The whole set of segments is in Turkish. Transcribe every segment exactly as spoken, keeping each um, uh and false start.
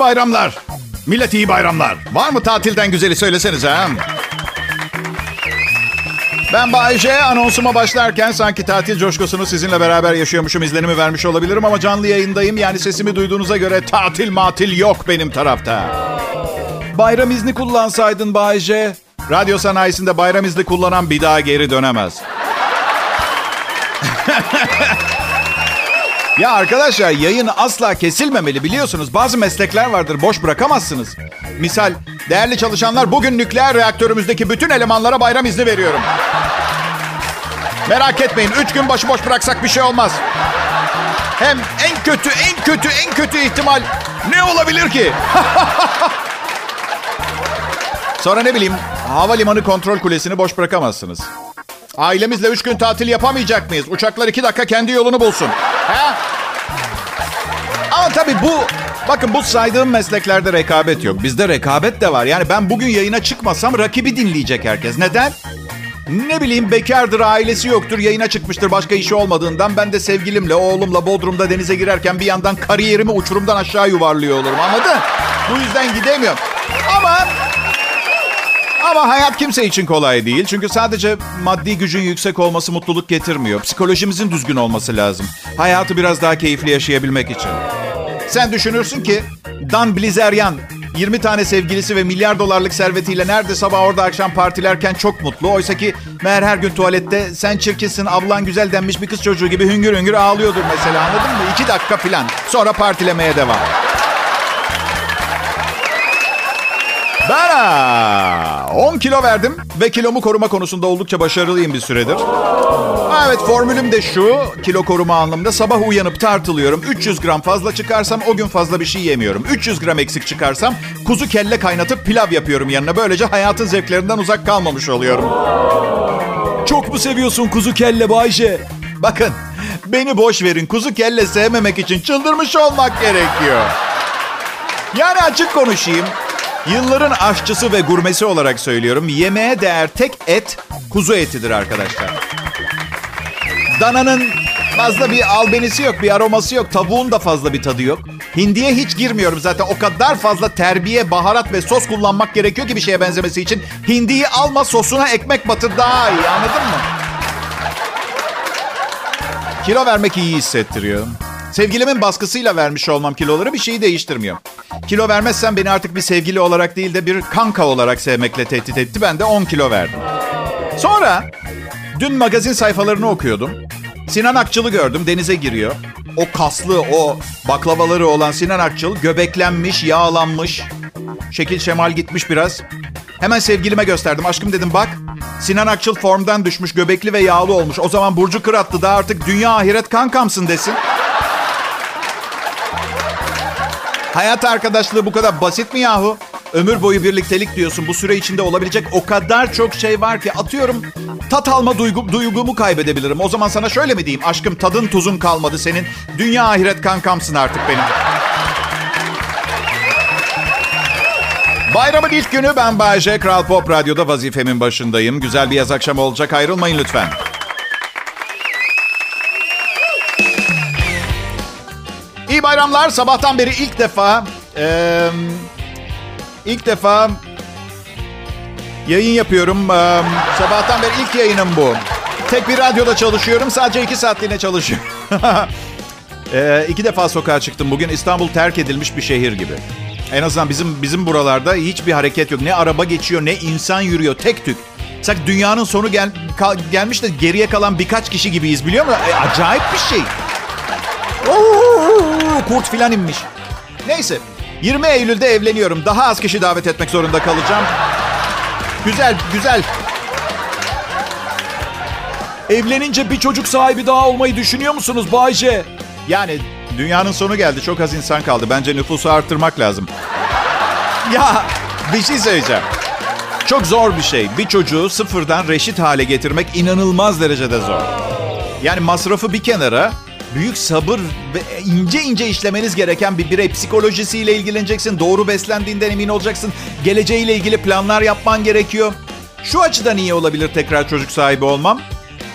bayramlar. Millet iyi bayramlar. Var mı tatilden güzeli, söylesenize ha? Ben Bay J, anonsuma başlarken sanki tatil coşkusunu sizinle beraber yaşıyormuşum izlenimi vermiş olabilirim ama canlı yayındayım. Yani sesimi duyduğunuza göre tatil matil yok benim tarafta. Bayram izni kullansaydın Bay J. Radyo sanayisinde bayram izni kullanan bir daha geri dönemez. Ya arkadaşlar, yayın asla kesilmemeli biliyorsunuz. Bazı meslekler vardır, boş bırakamazsınız. Misal, değerli çalışanlar, bugün nükleer reaktörümüzdeki bütün elemanlara bayram izni veriyorum. Merak etmeyin, üç gün başıboş bıraksak bir şey olmaz. Hem en kötü, en kötü, en kötü ihtimal ne olabilir ki? Sonra ne bileyim, havalimanı kontrol kulesini boş bırakamazsınız. Ailemizle üç gün tatil yapamayacak mıyız? Uçaklar iki dakika kendi yolunu bulsun. Ha? Ama tabii bu, bakın bu saydığım mesleklerde rekabet yok. Bizde rekabet de var. Yani ben bugün yayına çıkmasam rakibi dinleyecek herkes. Neden? Ne bileyim, bekardır, ailesi yoktur, yayına çıkmıştır başka işi olmadığından. Ben de sevgilimle, oğlumla Bodrum'da denize girerken bir yandan kariyerimi uçurumdan aşağı yuvarlıyor olurum. Anladın? Bu yüzden gidemiyorum. Ama... Ama hayat kimse için kolay değil. Çünkü sadece maddi gücün yüksek olması mutluluk getirmiyor. Psikolojimizin düzgün olması lazım. Hayatı biraz daha keyifli yaşayabilmek için. Sen düşünürsün ki Dan Bilzerian yirmi tane sevgilisi ve milyar dolarlık servetiyle nerede sabah orada akşam partilerken çok mutlu. Oysa ki meğer her gün tuvalette sen çirkinsin, ablan güzel denmiş bir kız çocuğu gibi hüngür hüngür ağlıyordur mesela, anladın mı? İki dakika falan. Sonra partilemeye devam. Ben on kilo verdim ve kilomu koruma konusunda oldukça başarılıyım bir süredir. Evet, formülüm de şu, kilo koruma anlamında sabah uyanıp tartılıyorum. üç yüz gram fazla çıkarsam o gün fazla bir şey yemiyorum. üç yüz gram eksik çıkarsam kuzu kelle kaynatıp pilav yapıyorum yanına. Böylece hayatın zevklerinden uzak kalmamış oluyorum. Çok mu seviyorsun kuzu kelle Bayşe? Bakın, beni boş verin, kuzu kelle sevmemek için çıldırmış olmak gerekiyor. Yani açık konuşayım. Yılların aşçısı ve gurmesi olarak söylüyorum. Yemeğe değer tek et kuzu etidir arkadaşlar. Dananın fazla bir albenisi yok, bir aroması yok. Tavuğun da fazla bir tadı yok. Hindiye hiç girmiyorum zaten. O kadar fazla terbiye, baharat ve sos kullanmak gerekiyor ki bir şeye benzemesi için. Hindiyi alma, sosuna ekmek batır, daha iyi, anladın mı? Kilo vermek iyi hissettiriyor. Sevgilimin baskısıyla vermiş olmam kiloları bir şeyi değiştirmiyor. Kilo vermezsem beni artık bir sevgili olarak değil de bir kanka olarak sevmekle tehdit etti. Ben de on kilo verdim. Sonra dün magazin sayfalarını okuyordum. Sinan Akçıl'ı gördüm, denize giriyor. O kaslı, o baklavaları olan Sinan Akçıl göbeklenmiş, yağlanmış. Şekil şemal gitmiş biraz. Hemen sevgilime gösterdim. Aşkım dedim, bak Sinan Akçıl formdan düşmüş, göbekli ve yağlı olmuş. O zaman Burcu Kıratlı da artık dünya ahiret kankamsın desin. Hayat arkadaşlığı bu kadar basit mi yahu? Ömür boyu birliktelik diyorsun. Bu süre içinde olabilecek o kadar çok şey var ki, atıyorum tat alma duygu, duygumu kaybedebilirim. O zaman sana şöyle mi diyeyim? Aşkım tadın tuzun kalmadı senin. Dünya ahiret kankamsın artık benim. Bayramın ilk günü ben Bayce, Kral Pop Radyo'da vazifemin başındayım. Güzel bir yaz akşamı olacak. Ayrılmayın lütfen. İyi bayramlar. Sabahtan beri ilk defa e, ilk defa yayın yapıyorum. E, sabahtan beri ilk yayınım bu. Tek bir radyoda çalışıyorum. Sadece iki saatliğine çalışıyorum. e, iki defa sokağa çıktım bugün. İstanbul terk edilmiş bir şehir gibi. En azından bizim bizim buralarda hiçbir hareket yok. Ne araba geçiyor, ne insan yürüyor. Tek tük. Sanki dünyanın sonu gel, kal, gelmiş de geriye kalan birkaç kişi gibiyiz, biliyor musun? E, acayip bir şey. Kurt filan inmiş. Neyse. yirmi Eylül'de evleniyorum. Daha az kişi davet etmek zorunda kalacağım. Güzel, güzel. Evlenince bir çocuk sahibi daha olmayı düşünüyor musunuz Bayce? Yani dünyanın sonu geldi. Çok az insan kaldı. Bence nüfusu arttırmak lazım. Ya bir şey söyleyeceğim. Çok zor bir şey. Bir çocuğu sıfırdan reşit hale getirmek inanılmaz derecede zor. Yani masrafı bir kenara... Büyük sabır ve ince ince işlemeniz gereken bir birey psikolojisiyle ilgileneceksin. Doğru beslendiğinden emin olacaksın. Geleceğiyle ilgili planlar yapman gerekiyor. Şu açıdan iyi olabilir tekrar çocuk sahibi olmam.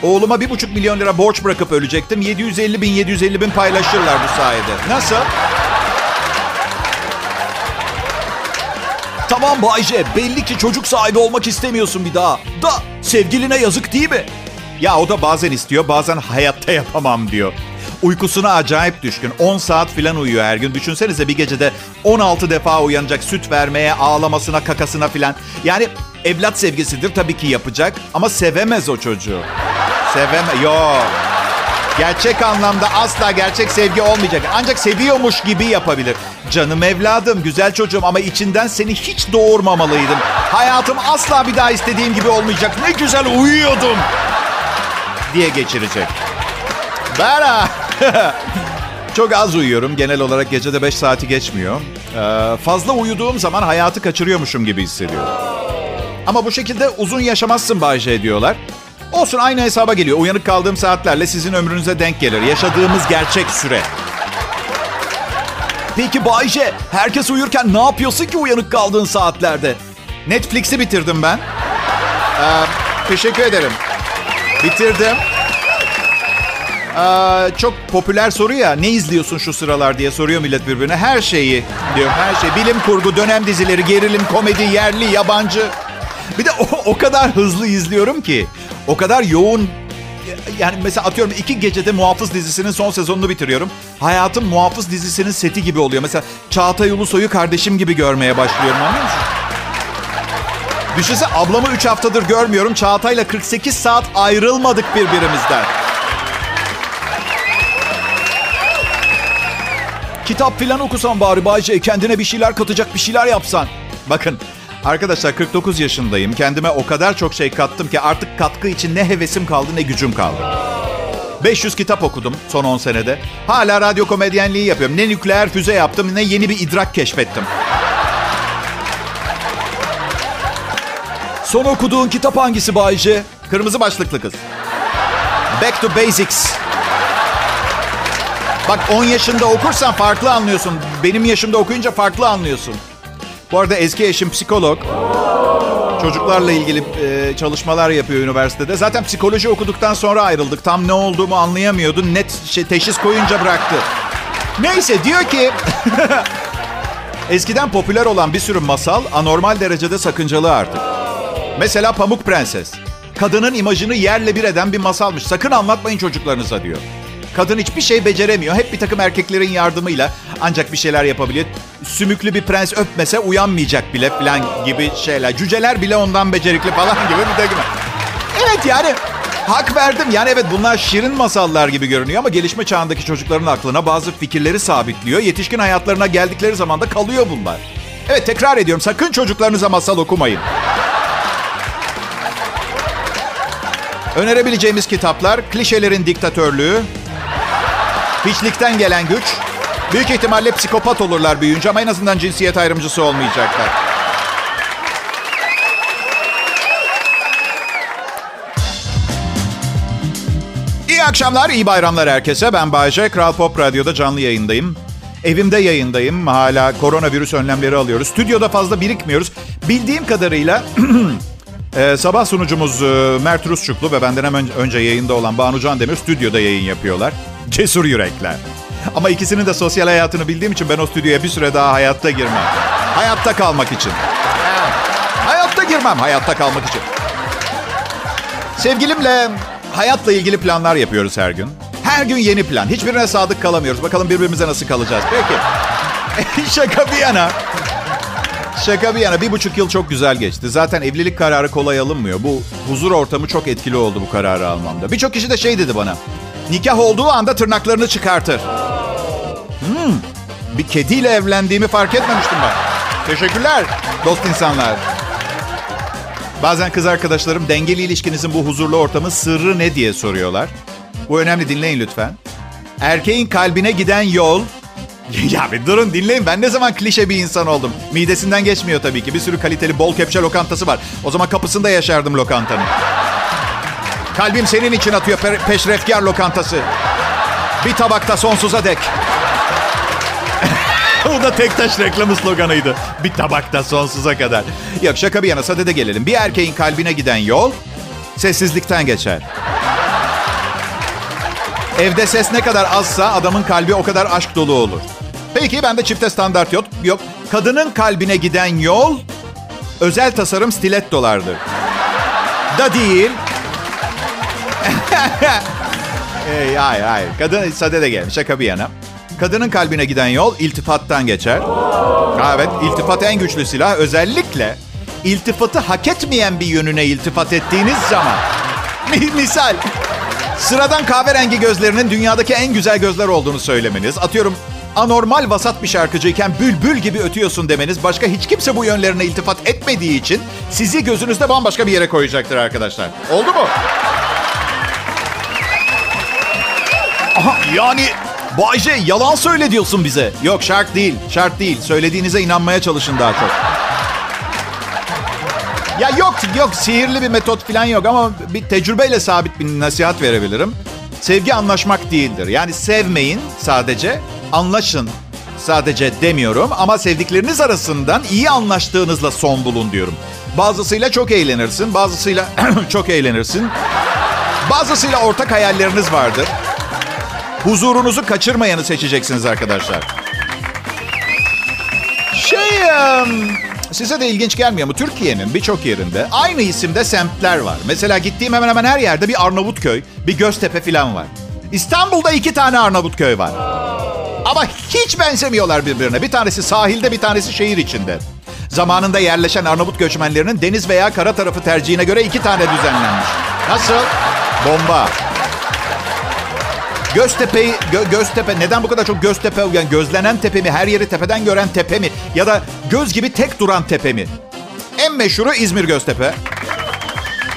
Oğluma bir buçuk milyon lira borç bırakıp ölecektim. yedi yüz elli bin yedi yüz elli bin paylaşırlar bu sayede. Nasıl? Tamam Bayce, belli ki çocuk sahibi olmak istemiyorsun bir daha. Da sevgiline yazık değil mi? Ya o da bazen istiyor, bazen hayatta yapamam diyor. Uykusuna acayip düşkün. on saat falan uyuyor her gün. Düşünsenize bir gecede on altı defa uyanacak, süt vermeye, ağlamasına, kakasına falan. Yani evlat sevgisidir, tabii ki yapacak ama sevemez o çocuğu. Sevemez. Yok. Gerçek anlamda asla gerçek sevgi olmayacak. Ancak seviyormuş gibi yapabilir. Canım evladım, güzel çocuğum ama içinden seni hiç doğurmamalıydım. Hayatım asla bir daha istediğim gibi olmayacak. Ne güzel uyuyordum diye geçirecek. Bana. Çok az uyuyorum. Genel olarak gecede beş saati geçmiyor. Ee, fazla uyuduğum zaman hayatı kaçırıyormuşum gibi hissediyorum. Ama bu şekilde uzun yaşamazsın Bayce diyorlar. Olsun, aynı hesaba geliyor. Uyanık kaldığım saatlerle sizin ömrünüze denk gelir. Yaşadığımız gerçek süre. Peki Bayce, herkes uyurken ne yapıyorsun ki uyanık kaldığın saatlerde? Netflix'i bitirdim ben. Ee, teşekkür ederim. Bitirdim. Ee, çok popüler soru ya, ne izliyorsun şu sıralar diye soruyor millet birbirine. Her şeyi diyorum, her şey. Bilim kurgu, dönem dizileri, gerilim, komedi, yerli, yabancı. Bir de o, o kadar hızlı izliyorum ki. O kadar yoğun. Yani mesela atıyorum iki gecede Muhafız dizisinin son sezonunu bitiriyorum. Hayatım Muhafız dizisinin seti gibi oluyor. Mesela Çağatay Ulusoy'u kardeşim gibi görmeye başlıyorum, anlıyor musun? Düşünsene, ablamı üç haftadır görmüyorum. Çağatay'la kırk sekiz saat ayrılmadık birbirimizden. Kitap filan okusan bari Bayce, kendine bir şeyler katacak bir şeyler yapsan. Bakın arkadaşlar, kırk dokuz yaşındayım. Kendime o kadar çok şey kattım ki artık katkı için ne hevesim kaldı ne gücüm kaldı. beş yüz kitap okudum son on senede. Hala radyo komedyenliği yapıyorum. Ne nükleer füze yaptım ne yeni bir idrak keşfettim. Son okuduğun kitap hangisi Bayce? Kırmızı başlıklı kız. Back to Basics. Bak, on yaşında okursan farklı anlıyorsun. Benim yaşımda okuyunca farklı anlıyorsun. Bu arada eski eşim psikolog. Çocuklarla ilgili e, çalışmalar yapıyor üniversitede. Zaten psikoloji okuduktan sonra ayrıldık. Tam ne olduğumu anlayamıyordu. Net şey, teşhis koyunca bıraktı. Neyse, diyor ki... Eskiden popüler olan bir sürü masal anormal derecede sakıncalı artık. Mesela Pamuk Prenses. Kadının imajını yerle bir eden bir masalmış. Sakın anlatmayın çocuklarınıza diyor. Kadın hiçbir şey beceremiyor. Hep bir takım erkeklerin yardımıyla ancak bir şeyler yapabiliyor. Sümüklü bir prens öpmese uyanmayacak bile falan gibi şeyler. Cüceler bile ondan becerikli falan gibi bir takım. Evet, yani hak verdim. Yani evet, bunlar şirin masallar gibi görünüyor ama gelişme çağındaki çocukların aklına bazı fikirleri sabitliyor. Yetişkin hayatlarına geldikleri zaman da kalıyor bunlar. Evet, tekrar ediyorum, sakın çocuklarınıza masal okumayın. Önerebileceğimiz kitaplar: Klişelerin Diktatörlüğü, Hiçlikten Gelen Güç. Büyük ihtimalle psikopat olurlar büyüyünce ama en azından cinsiyet ayrımcısı olmayacaklar. İyi akşamlar, iyi bayramlar herkese. Ben Bayce, Kral Pop Radyo'da canlı yayındayım. Evimde yayındayım. Hala koronavirüs önlemleri alıyoruz. Stüdyoda fazla birikmiyoruz. Bildiğim kadarıyla... Ee, sabah sunucumuz e, Mert Rusçuklu ve benden hemen önce yayında olan Banu Can Demir stüdyoda yayın yapıyorlar. Cesur yürekler. Ama ikisinin de sosyal hayatını bildiğim için ben o stüdyoya bir süre daha hayatta girmem. Hayatta kalmak için. Evet. Hayatta girmem, hayatta kalmak için. Sevgilimle hayatla ilgili planlar yapıyoruz her gün. Her gün yeni plan. Hiçbirine sadık kalamıyoruz. Bakalım birbirimize nasıl kalacağız. Peki. Şaka bir yana... Şaka bir yana, bir buçuk yıl çok güzel geçti. Zaten evlilik kararı kolay alınmıyor. Bu huzur ortamı çok etkili oldu bu kararı almamda. Birçok kişi de şey dedi bana. Nikah olduğu anda tırnaklarını çıkartır. Hmm, bir kediyle evlendiğimi fark etmemiştim ben. Teşekkürler dost insanlar. Bazen kız arkadaşlarım dengeli ilişkinizin bu huzurlu ortamın sırrı ne diye soruyorlar. Bu önemli, dinleyin lütfen. Erkeğin kalbine giden yol... Ya bir durun, dinleyin. Ben ne zaman klişe bir insan oldum. Midesinden geçmiyor tabii ki. Bir sürü kaliteli bol kepçe lokantası var. O zaman kapısında yaşardım lokantanın. Kalbim senin için atıyor pe- peşrefkar lokantası. Bir tabakta sonsuza dek. O da Tektaş reklamı sloganıydı. Bir tabakta sonsuza kadar. Yok, şaka bir yana, sadede gelelim. Bir erkeğin kalbine giden yol sessizlikten geçer. Evde ses ne kadar azsa adamın kalbi o kadar aşk dolu olur. Peki, bende çifte standart yok. Yok. Kadının kalbine giden yol özel tasarım stilettolardı. Da değil. Hey, hayır hayır. Kadın sade de gelmiş. Şaka bir yana. Kadının kalbine giden yol iltifattan geçer. Evet, iltifat en güçlü silah. Özellikle iltifatı hak etmeyen bir yönüne iltifat ettiğiniz zaman. Misal, sıradan kahverengi gözlerinin dünyadaki en güzel gözler olduğunu söylemeniz. Atıyorum, anormal vasat bir şarkıcıyken bülbül gibi ötüyorsun demeniz. Başka hiç kimse bu yönlerine iltifat etmediği için sizi gözünüzde bambaşka bir yere koyacaktır arkadaşlar. Oldu mu? Aha, yani... Bayce, yalan söyle diyorsun bize. Yok, şart değil. Şart değil. Söylediğinize inanmaya çalışın daha çok. Ya yok, yok. Sihirli bir metot falan yok ama bir tecrübeyle sabit bir nasihat verebilirim. Sevgi anlaşmak değildir. Yani sevmeyin sadece, anlaşın sadece demiyorum. Ama sevdikleriniz arasından iyi anlaştığınızla son bulun diyorum. Bazısıyla çok eğlenirsin, bazısıyla çok eğlenirsin. Bazısıyla ortak hayalleriniz vardır. Huzurunuzu kaçırmayanı seçeceksiniz arkadaşlar. Şey, size de ilginç gelmiyor mu? Türkiye'nin birçok yerinde aynı isimde semtler var. Mesela gittiğim hemen hemen her yerde bir Arnavutköy, bir Göztepe falan var. İstanbul'da iki tane Arnavutköy var. Ama hiç benzemiyorlar birbirine. Bir tanesi sahilde, bir tanesi şehir içinde. Zamanında yerleşen Arnavut göçmenlerinin deniz veya kara tarafı tercihine göre iki tane düzenlenmiş. Nasıl? Bomba. Göztepe'yi, gö- Göztepe, neden bu kadar çok Göztepe? Yani gözlenen tepe mi, her yeri tepeden gören tepe mi? Ya da göz gibi tek duran tepe mi? En meşhuru İzmir Göztepe.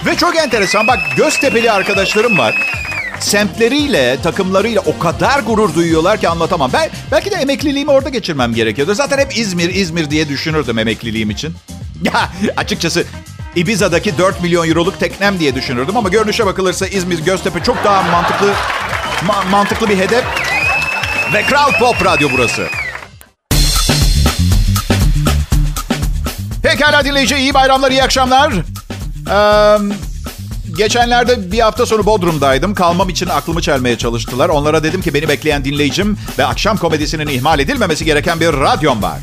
Ve çok enteresan, bak Göztepe'li arkadaşlarım var. Semtleriyle, takımlarıyla o kadar gurur duyuyorlar ki anlatamam. Ben belki de emekliliğimi orada geçirmem gerekiyordu. Zaten hep İzmir, İzmir diye düşünürdüm emekliliğim için. Ya açıkçası Ibiza'daki dört milyon euroluk teknem diye düşünürdüm ama görünüşe bakılırsa İzmir Göztepe çok daha mantıklı... Ma- mantıklı bir hedef. Ve Kral Pop Radyo burası. Pekala dinleyici, iyi bayramlar, iyi akşamlar. Ee, geçenlerde bir hafta sonu Bodrum'daydım. Kalmam için aklımı çelmeye çalıştılar. Onlara dedim ki beni bekleyen dinleyicim ve akşam komedisinin ihmal edilmemesi gereken bir radyom var.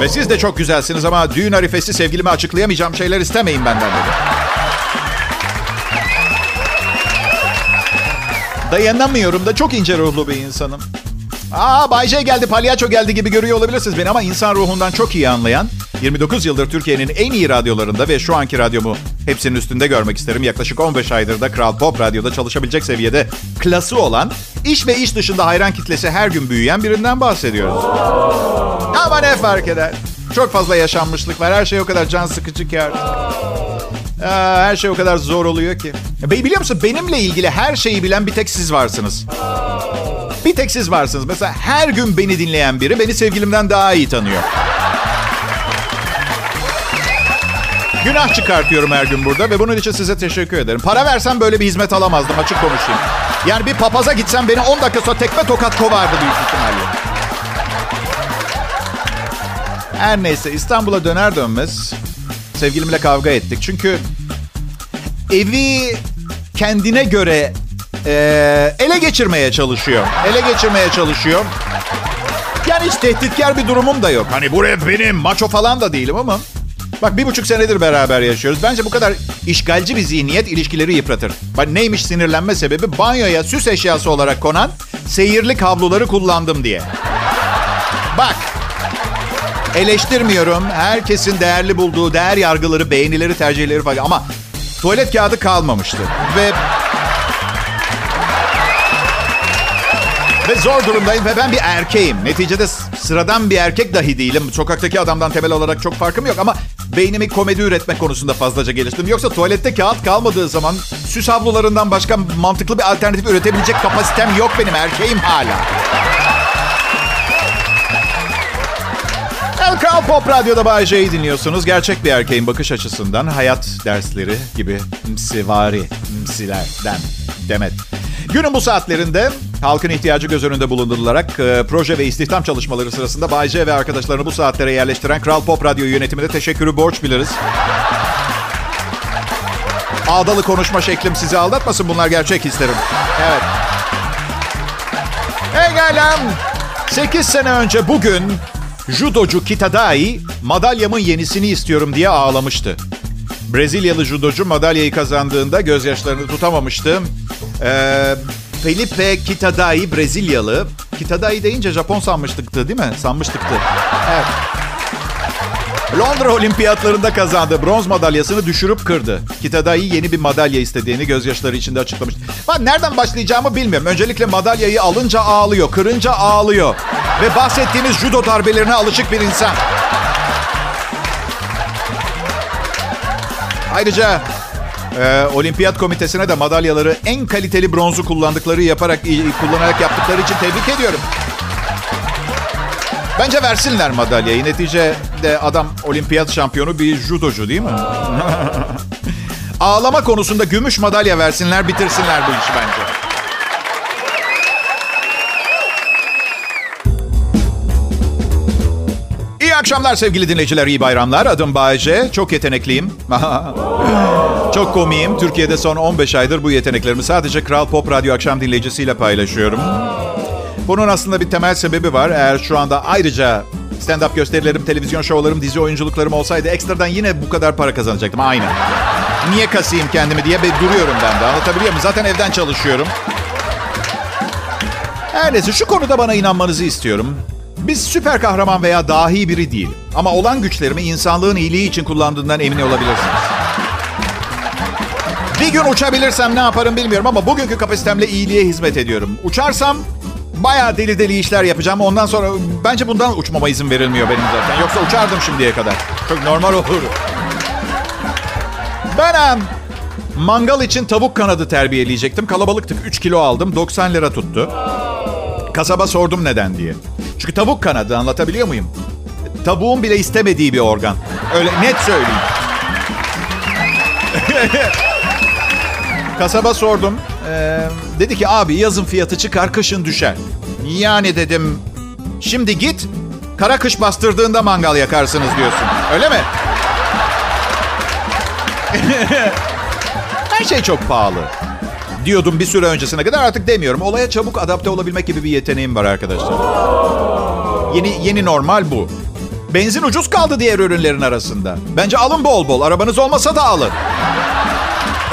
Ve siz de çok güzelsiniz ama düğün arifesi sevgilime açıklayamayacağım şeyler istemeyin benden dedi. Dayanamıyorum da çok ince ruhlu bir insanım. Aa, Bay J geldi, palyaço geldi gibi görüyor olabilirsiniz beni ama insan ruhundan çok iyi anlayan, yirmi dokuz yıldır Türkiye'nin en iyi radyolarında ve şu anki radyomu hepsinin üstünde görmek isterim. Yaklaşık on beş aydır da Kral Pop Radyo'da çalışabilecek seviyede klası olan, iş ve iş dışında hayran kitlesi her gün büyüyen birinden bahsediyoruz. Ama ne fark eder? Çok fazla yaşanmışlık var. Her şey o kadar can sıkıcı ki artık. Aa, her şey o kadar zor oluyor ki. Bey, biliyor musun, benimle ilgili her şeyi bilen bir tek siz varsınız. Bir tek siz varsınız. Mesela her gün beni dinleyen biri beni sevgilimden daha iyi tanıyor. Günah çıkartıyorum her gün burada ve bunun için size teşekkür ederim. Para versem böyle bir hizmet alamazdım, açık konuşayım. Yani bir papaza gitsem beni on dakika sonra tekme tokat kovardı büyük ihtimalle. Her neyse, İstanbul'a döner dönmez sevgilimle kavga ettik. Çünkü evi kendine göre e, ele geçirmeye çalışıyor. Ele geçirmeye çalışıyor. Yani hiç tehditkar bir durumum da yok. Hani buraya benim, maço falan da değilim ama... Bak bir buçuk senedir beraber yaşıyoruz. Bence bu kadar işgalci bir zihniyet ilişkileri yıpratır. Bak neymiş sinirlenme sebebi? Banyoya süs eşyası olarak konan seyirli kabloları kullandım diye. Bak... Eleştirmiyorum. Herkesin değerli bulduğu değer yargıları, beğenileri, tercihleri falan. Ama tuvalet kağıdı kalmamıştı. Ve... ve zor durumdayım ve ben bir erkeğim. Neticede sıradan bir erkek dahi değilim. Sokaktaki adamdan temel olarak çok farkım yok ama beynimi komedi üretme konusunda fazlaca geliştim. Yoksa tuvalette kağıt kalmadığı zaman süs havlularından başka mantıklı bir alternatif üretebilecek kapasitem yok benim. Erkeğim hala. Kral Pop Radyo'da Bay J'yi dinliyorsunuz. Gerçek bir erkeğin bakış açısından, hayat dersleri gibi msivari, msilerden demet. Günün bu saatlerinde halkın ihtiyacı göz önünde bulundurularak e, proje ve istihdam çalışmaları sırasında Bay J ve arkadaşlarını bu saatlere yerleştiren Kral Pop Radyo yönetimine teşekkürü borç biliriz. Ağdalı konuşma şeklim sizi aldatmasın, bunlar gerçek hislerim. Evet. Hey galem, sekiz sene önce bugün... judocu Kitadai, madalyamın yenisini istiyorum diye ağlamıştı. Brezilyalı judocu madalyayı kazandığında gözyaşlarını tutamamıştı. Ee, Felipe Kitadai Brezilyalı. Kitadai deyince Japon sanmıştıktı değil mi? Sanmıştıktı. Evet. Londra Olimpiyatlarında kazandığı bronz madalyasını düşürüp kırdı. Kitadai yeni bir madalya istediğini gözyaşları içinde açıklamıştı. Ben nereden başlayacağımı bilmiyorum. Öncelikle madalyayı alınca ağlıyor, kırınca ağlıyor. Ve bahsettiğimiz judo darbelerine alışık bir insan. Ayrıca e, Olimpiyat Komitesi'ne de madalyaları en kaliteli bronzu kullandıkları yaparak kullanarak yaptıkları için tebrik ediyorum. Bence versinler madalyayı. Neticede adam olimpiyat şampiyonu bir judocu değil mi? Ağlama konusunda gümüş madalya versinler, bitirsinler bu işi bence. İyi akşamlar sevgili dinleyiciler, iyi bayramlar. Adım Bayçe, çok yetenekliyim. Çok komiyim. Türkiye'de son on beş aydır bu yeteneklerimi sadece Kral Pop Radyo akşam dinleyicisiyle paylaşıyorum. Bunun aslında bir temel sebebi var. Eğer şu anda ayrıca stand-up gösterilerim, televizyon şovlarım, dizi oyunculuklarım olsaydı ekstradan yine bu kadar para kazanacaktım. Aynen. Niye kasayım kendimi diye duruyorum ben de. Anlatabiliyor muyum? Zaten evden çalışıyorum. Her neyse, şu konuda bana inanmanızı istiyorum. Biz süper kahraman veya dahi biri değil. Ama olan güçlerimi insanlığın iyiliği için kullandığından emin olabilirsiniz. Bir gün uçabilirsem ne yaparım bilmiyorum ama bugünkü kapasitemle iyiliğe hizmet ediyorum. Uçarsam bayağı deli deli işler yapacağım. Ondan sonra bence bundan uçmama izin verilmiyor benim zaten. Yoksa uçardım şimdiye kadar. Çok normal olur. Ben mangal için tavuk kanadı terbiyeleyecektim. Kalabalıktık. üç kilo aldım. doksan lira tuttu. Kasaba sordum neden diye. Çünkü tavuk kanadı, anlatabiliyor muyum? Tavuğun bile istemediği bir organ. Öyle net söyleyeyim. Kasaba sordum. Ee, dedi ki abi yazın fiyatı çıkar, kışın düşer. Yani dedim, şimdi git kara kış bastırdığında mangal yakarsınız diyorsun. Öyle mi? Her şey çok pahalı. Diyordum bir süre öncesine kadar, artık demiyorum. Olaya çabuk adapte olabilmek gibi bir yeteneğim var arkadaşlar. Yeni yeni normal bu. Benzin ucuz kaldı diğer ürünlerin arasında. Bence alın bol bol. Arabanız olmasa da alın.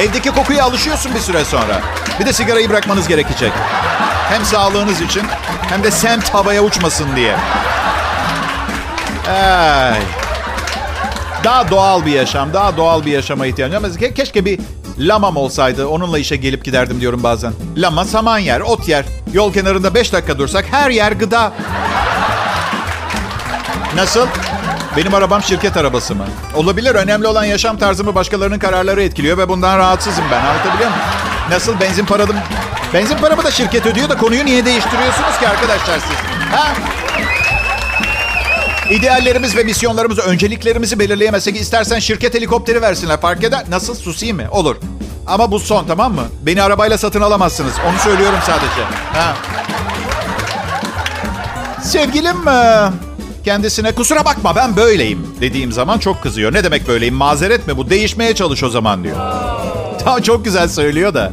Evdeki kokuya alışıyorsun bir süre sonra. Bir de sigarayı bırakmanız gerekecek. Hem sağlığınız için hem de semt havaya uçmasın diye. Ay. Daha doğal bir yaşam, daha doğal bir yaşama ihtiyacım var. Ke- keşke bir lamam olsaydı, onunla işe gelip giderdim diyorum bazen. Lama saman yer, ot yer. Yol kenarında beş dakika dursak her yer gıda. Nasıl? Benim arabam şirket arabası mı? Olabilir. Önemli olan yaşam tarzımı başkalarının kararları etkiliyor ve bundan rahatsızım ben. Anlatabiliyor muyum? Nasıl benzin paradım? Benzin paramı da şirket ödüyor da konuyu niye değiştiriyorsunuz ki arkadaşlar siz? Ha? İdeallerimiz ve misyonlarımız, önceliklerimizi belirleyemezsek istersen şirket helikopteri versinler. Fark eder. Nasıl, susayım mı? Olur. Ama bu son, tamam mı? Beni arabayla satın alamazsınız. Onu söylüyorum sadece. Ha. Sevgilim mi? Kendisine kusura bakma ben böyleyim dediğim zaman çok kızıyor. Ne demek böyleyim? Mazeret mi bu? Değişmeye çalış o zaman diyor. Tamam, çok güzel söylüyor da.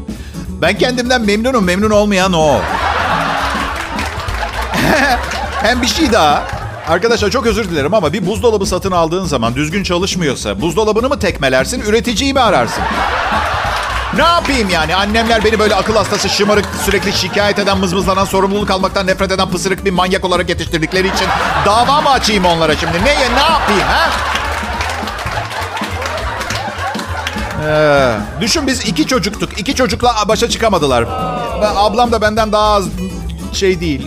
Ben kendimden memnunum. Memnun olmayan o. Hem bir şey daha. Arkadaşlar çok özür dilerim ama bir buzdolabı satın aldığın zaman düzgün çalışmıyorsa buzdolabını mı tekmelersin, üreticiyi mi ararsın? Ne yapayım yani? Annemler beni böyle akıl hastası, şımarık, sürekli şikayet eden, mızmızlanan, sorumluluk almaktan nefret eden pısırık bir manyak olarak yetiştirdikleri için dava mı açayım onlara şimdi? Neye, ne yapayım ha? Ee, düşün, biz iki çocuktuk. İki çocukla başa çıkamadılar. Ablam da benden daha az şey değil.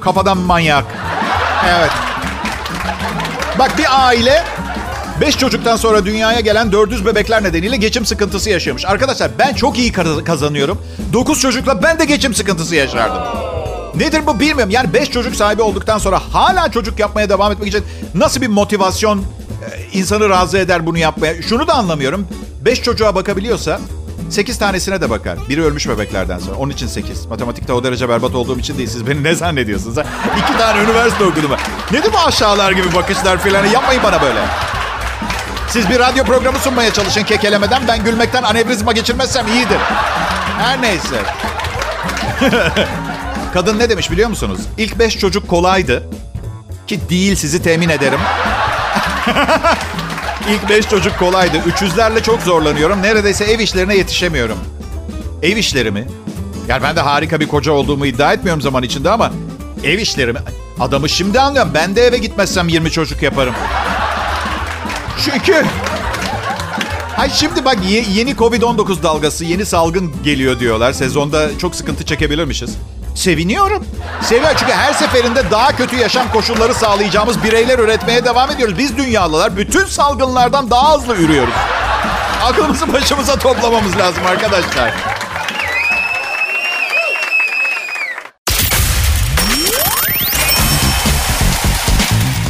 Kafadan manyak. Evet. Bak, bir aile beş çocuktan sonra dünyaya gelen dört yüz bebekler nedeniyle geçim sıkıntısı yaşıyormuş. Arkadaşlar ben çok iyi kazanıyorum. dokuz çocukla ben de geçim sıkıntısı yaşardım. Nedir bu bilmiyorum. Yani beş çocuk sahibi olduktan sonra hala çocuk yapmaya devam etmek için nasıl bir motivasyon insanı razı eder bunu yapmaya? Şunu da anlamıyorum. beş çocuğa bakabiliyorsa sekiz tanesine de bakar. Biri ölmüş bebeklerden sonra. Onun için sekiz. Matematikte o derece berbat olduğum için değil. Siz beni ne zannediyorsunuz? Ha? İki tane üniversite okudum. Nedir bu aşağılar gibi bakışlar filan? Yapmayın bana böyle. Siz bir radyo programı sunmaya çalışın kekelemeden. Ben gülmekten anevrizma geçirmezsem iyidir. Her neyse. Kadın ne demiş biliyor musunuz? İlk beş çocuk kolaydı. Ki değil, sizi temin ederim. İlk beş çocuk kolaydı. Üçüzlerle çok zorlanıyorum. Neredeyse ev işlerine yetişemiyorum. Ev işleri mi? Yani ben de harika bir koca olduğumu iddia etmiyorum zaman içinde ama... Ev işleri mi? Adamı şimdi anlıyorum. Ben de eve gitmezsem yirmi çocuk yaparım. Çünkü... Ay şimdi bak yeni kovid on dokuz dalgası, yeni salgın geliyor diyorlar. Sezonda çok sıkıntı çekebilirmişiz. Seviniyorum. Seviniyorum çünkü her seferinde daha kötü yaşam koşulları sağlayacağımız bireyler üretmeye devam ediyoruz. Biz dünyalılar bütün salgınlardan daha hızlı ürüyoruz. Aklımızı başımıza toplamamız lazım arkadaşlar.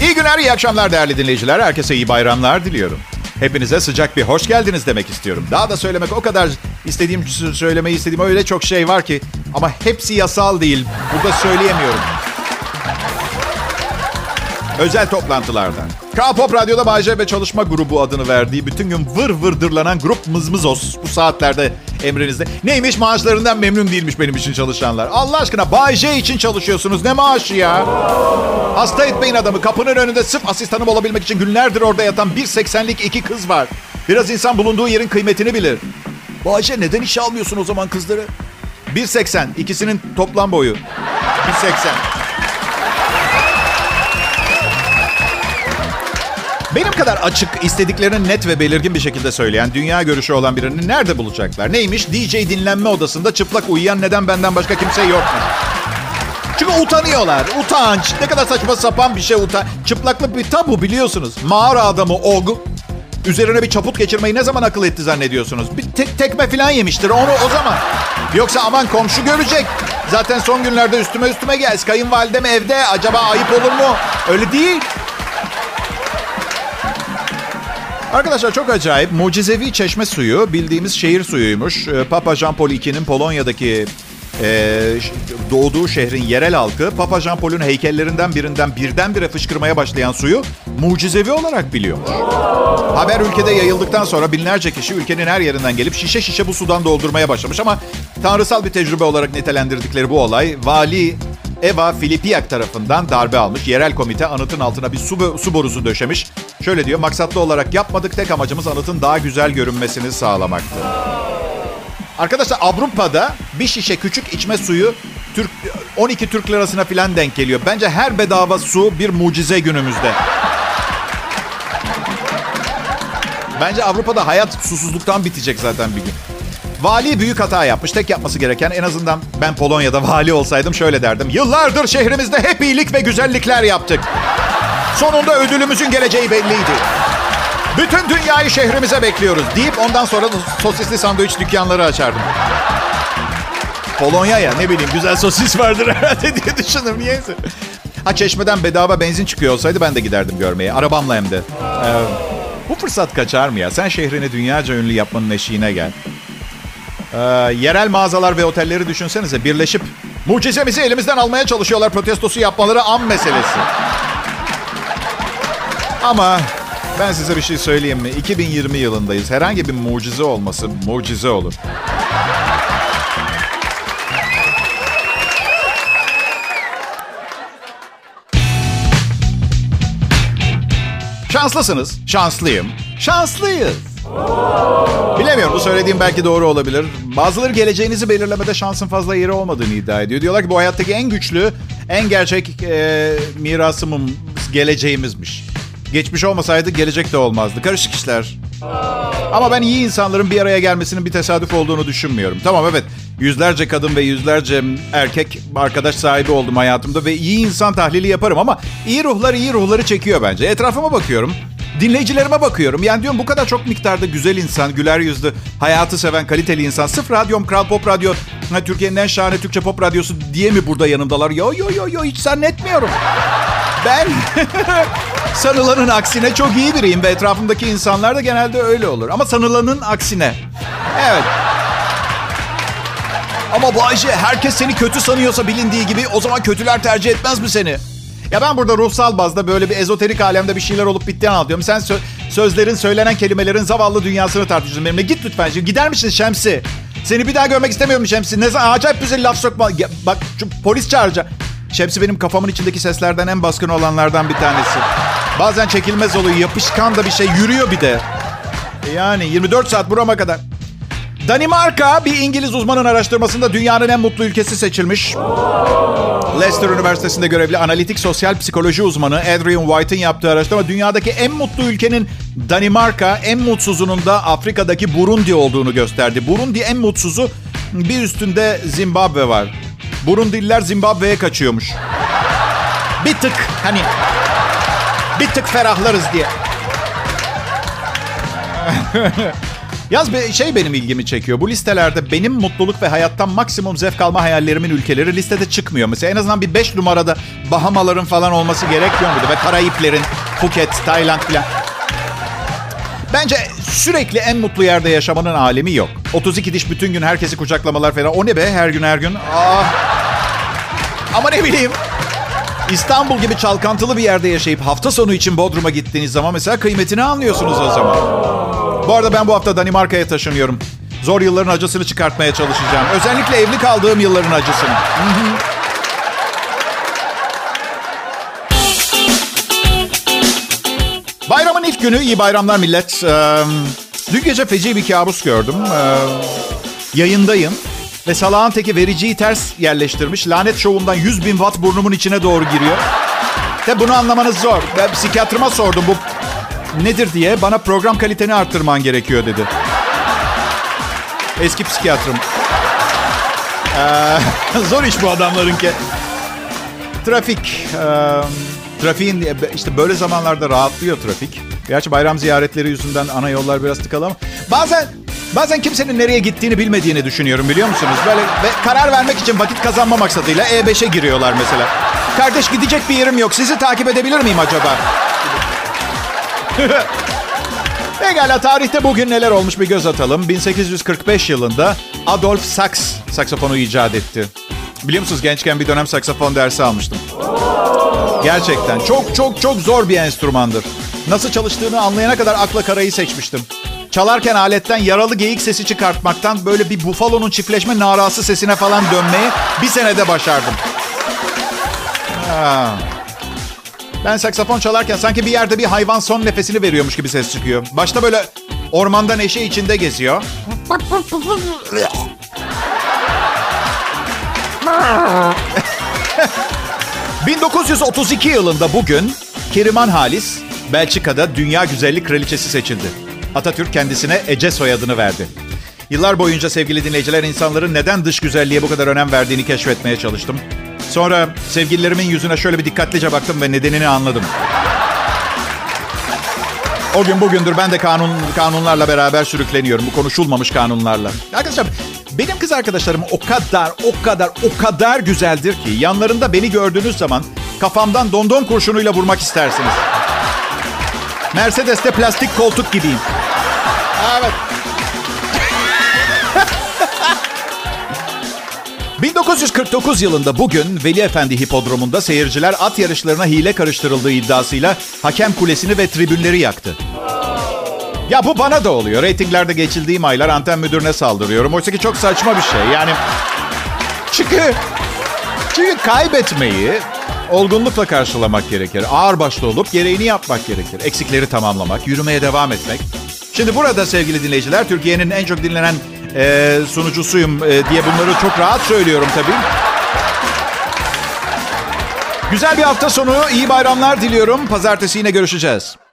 İyi günler, iyi akşamlar değerli dinleyiciler. Herkese iyi bayramlar diliyorum. Hepinize sıcak bir hoş geldiniz demek istiyorum. Daha da söylemek o kadar istediğim, söylemeyi istediğim öyle çok şey var ki. Ama hepsi yasal değil. Burada söyleyemiyorum. Özel toplantılardan. Kral Pop Radyo'da Bayçe ve Çalışma Grubu adını verdiği bütün gün vır vır dırlanan grup mızmızos. Bu saatlerde emrinizde. Neymiş, maaşlarından memnun değilmiş benim için çalışanlar. Allah aşkına Bayçe için çalışıyorsunuz. Ne maaşı ya? Hasta etmeyin adamı. Kapının önünde sırf asistanım olabilmek için günlerdir orada yatan bir seksenlik iki kız var. Biraz insan bulunduğu yerin kıymetini bilir. Bayçe neden işe almıyorsun o zaman kızları? bir seksen. İkisinin toplam boyu. bir seksen. Benim kadar açık, istediklerini net ve belirgin bir şekilde söyleyen, dünya görüşü olan birini nerede bulacaklar? Neymiş? D J dinlenme odasında çıplak uyuyan neden benden başka kimse yok mu? Çünkü utanıyorlar. Utanç. Ne kadar saçma sapan bir şey utanç. Çıplaklık bir tabu biliyorsunuz. Mağara adamı Og. Üzerine bir çaput geçirmeyi ne zaman akıl etti zannediyorsunuz? Bir tek, tekme falan yemiştir onu o zaman. Yoksa aman komşu görecek. Zaten son günlerde üstüme üstüme gel. Kayınvalidem evde. Acaba ayıp olur mu? Öyle değil. Arkadaşlar çok acayip. Mucizevi çeşme suyu bildiğimiz şehir suyuymuş. Papa Jean Paul iki'nin Polonya'daki e, doğduğu şehrin yerel halkı Papa Jean Paul'un heykellerinden birinden birdenbire fışkırmaya başlayan suyu mucizevi olarak biliyormuş. Haber ülkede yayıldıktan sonra binlerce kişi ülkenin her yerinden gelip şişe şişe bu sudan doldurmaya başlamış ama tanrısal bir tecrübe olarak nitelendirdikleri bu olay vali Eva Filipiak tarafından darbe almış. Yerel komite anıtın altına bir su, su borusu döşemiş. Şöyle diyor, maksatlı olarak yapmadık. Tek amacımız anıtın daha güzel görünmesini sağlamaktı. Arkadaşlar Avrupa'da bir şişe küçük içme suyu Türk, on iki Türk lirasına falan denk geliyor. Bence her bedava su bir mucize günümüzde. Bence Avrupa'da hayat susuzluktan bitecek zaten bir gün. Vali büyük hata yapmış. Tek yapması gereken, en azından ben Polonya'da vali olsaydım şöyle derdim. Yıllardır şehrimizde hep iyilik ve güzellikler yaptık. Sonunda ödülümüzün geleceği belliydi. Bütün dünyayı şehrimize bekliyoruz deyip ondan sonra sosisli sandviç dükkanları açardım. Polonya ya, ne bileyim, güzel sosis vardır herhalde diye düşündüm. Niyeyse. Ha, çeşmeden bedava benzin çıkıyor olsaydı ben de giderdim görmeye. Arabamla hem de. Ee, bu fırsat kaçar mı ya? Sen şehrini dünyaca ünlü yapmanın eşiğine gel. Ee, yerel mağazalar ve otelleri düşünsenize birleşip mucizemizi elimizden almaya çalışıyorlar protestosu yapmaları an meselesi. Ama ben size bir şey söyleyeyim mi? iki bin yirmi yılındayız. Herhangi bir mucize olması mucize olur. Şanslısınız. Şanslıyım. Şanslıyız. Bilemiyorum, bu söylediğim belki doğru olabilir. Bazıları geleceğinizi belirlemede şansın fazla yeri olmadığını iddia ediyor. Diyorlar ki bu hayattaki en güçlü, en gerçek e, mirasımız geleceğimizmiş. Geçmiş olmasaydı gelecek de olmazdı. Karışık işler. Ama ben iyi insanların bir araya gelmesinin bir tesadüf olduğunu düşünmüyorum. Tamam, evet, yüzlerce kadın ve yüzlerce erkek arkadaş sahibi oldum hayatımda ve iyi insan tahlili yaparım ama iyi ruhlar iyi ruhları çekiyor bence. Etrafıma bakıyorum. Dinleyicilerime bakıyorum. Yani diyorum bu kadar çok miktarda güzel insan, güler yüzlü, hayatı seven, kaliteli insan. Sırf radyom Kral Pop Radyo, Türkiye'nin en şahane Türkçe pop radyosu diye mi burada yanımdalar? Yo yo yo yo, hiç zannetmiyorum. Ben sanılanın aksine çok iyi biriyim ve etrafımdaki insanlar da genelde öyle olur. Ama sanılanın aksine. Evet. Ama Bayce, herkes seni kötü sanıyorsa bilindiği gibi o zaman kötüler tercih etmez mi seni? Ya ben burada ruhsal bazda böyle bir ezoterik alemde bir şeyler olup bittiğini anlatıyorum. Sen sö- sözlerin, söylenen kelimelerin zavallı dünyasını tartışıyorsun benimle. Git lütfen. Gider misin Şemsi? Seni bir daha görmek istemiyorum Şemsi. Ne zaman acayip bir laf sokma. Ya, bak şu polis çağıracağım. Şemsi benim kafamın içindeki seslerden en baskın olanlardan bir tanesi. Bazen çekilmez oluyor. Yapışkan da bir şey. Yürüyor bir de. Yani yirmi dört saat burama kadar. Danimarka bir İngiliz uzmanın araştırmasında dünyanın en mutlu ülkesi seçilmiş. Leicester Üniversitesi'nde görevli analitik sosyal psikoloji uzmanı Adrian White'ın yaptığı araştırma dünyadaki en mutlu ülkenin Danimarka, en mutsuzunun da Afrika'daki Burundi olduğunu gösterdi. Burundi en mutsuzu, bir üstünde Zimbabwe var. Burundililer Zimbabwe'ye kaçıyormuş. Bir tık hani bir tık ferahlarız diye. Yaz bir şey benim ilgimi çekiyor. Bu listelerde benim mutluluk ve hayattan maksimum zevk alma hayallerimin ülkeleri listede çıkmıyor. Mesela en azından bir beş numarada Bahamaların falan olması gerekiyor muydu? Ve Karayiplerin, Phuket, Tayland falan. Bence sürekli en mutlu yerde yaşamanın alemi yok. otuz iki diş bütün gün herkesi kucaklamalar falan. O ne be, her gün her gün. Aa. Ama ne bileyim. İstanbul gibi çalkantılı bir yerde yaşayıp hafta sonu için Bodrum'a gittiğiniz zaman mesela kıymetini anlıyorsunuz o zaman. Bu arada ben bu hafta Danimarka'ya taşınıyorum. Zor yılların acısını çıkartmaya çalışacağım. Özellikle evli kaldığım yılların acısını. Bayramın ilk günü, iyi bayramlar millet. Ee, dün gece feci bir kabus gördüm. Ee, yayındayım. Ve salağın teki vericiyi ters yerleştirmiş. Lanet şovundan yüz bin watt burnumun içine doğru giriyor. Tabi bunu anlamanız zor. Ben psikiyatrıma sordum bu nedir diye. Bana program kaliteni arttırman gerekiyor dedi. Eski psikiyatrım. Ee, zor iş bu adamlarınki. Trafik. Ee, trafiğin işte böyle zamanlarda rahatlıyor trafik. Gerçi bayram ziyaretleri yüzünden ana yollar biraz tıkalı ama. Bazen... Bazen kimsenin nereye gittiğini bilmediğini düşünüyorum biliyor musunuz? Böyle ve karar vermek için vakit kazanma maksadıyla E beşe giriyorlar mesela. Kardeş gidecek bir yerim yok. Sizi takip edebilir miyim acaba? Pekala tarihte bugün neler olmuş bir göz atalım. bin sekiz yüz kırk beş yılında Adolf Sax saksafonu icat etti. Biliyor musunuz gençken bir dönem saksafon dersi almıştım. Gerçekten çok çok çok zor bir enstrümandır. Nasıl çalıştığını anlayana kadar akla karayı seçmiştim. Çalarken aletten yaralı geyik sesi çıkartmaktan böyle bir bufalonun çiftleşme narası sesine falan dönmeyi bir senede başardım. Ha. Ben saksafon çalarken sanki bir yerde bir hayvan son nefesini veriyormuş gibi ses çıkıyor. Başta böyle ormanda neşe içinde geziyor. bin dokuz yüz otuz iki yılında bugün Keriman Halis, Belçika'da Dünya Güzellik Kraliçesi seçildi. Atatürk kendisine Ece soyadını verdi. Yıllar boyunca sevgili dinleyiciler insanların neden dış güzelliğe bu kadar önem verdiğini keşfetmeye çalıştım. Sonra sevgililerimin yüzüne şöyle bir dikkatlice baktım ve nedenini anladım. O gün bugündür ben de kanun kanunlarla beraber sürükleniyorum. Bu konuşulmamış kanunlarla. Arkadaşlar benim kız arkadaşlarım o kadar o kadar o kadar güzeldir ki yanlarında beni gördüğünüz zaman kafamdan dondon kurşunuyla vurmak istersiniz. Mercedes'te plastik koltuk gibiyim. Evet. bin dokuz yüz kırk dokuz yılında bugün Veliefendi Hipodromu'nda seyirciler at yarışlarına hile karıştırıldığı iddiasıyla hakem kulesini ve tribünleri yaktı. Ya bu bana da oluyor. Reytinglerde geçildiğim aylar anten müdürüne saldırıyorum. Oysa ki çok saçma bir şey. Yani çünkü, çünkü kaybetmeyi olgunlukla karşılamak gerekir. Ağırbaşlı olup gereğini yapmak gerekir. Eksikleri tamamlamak, yürümeye devam etmek. Şimdi burada sevgili dinleyiciler, Türkiye'nin en çok dinlenen e, sunucusuyum e, diye bunları çok rahat söylüyorum tabii. Güzel bir hafta sonu, iyi bayramlar diliyorum. Pazartesi yine görüşeceğiz.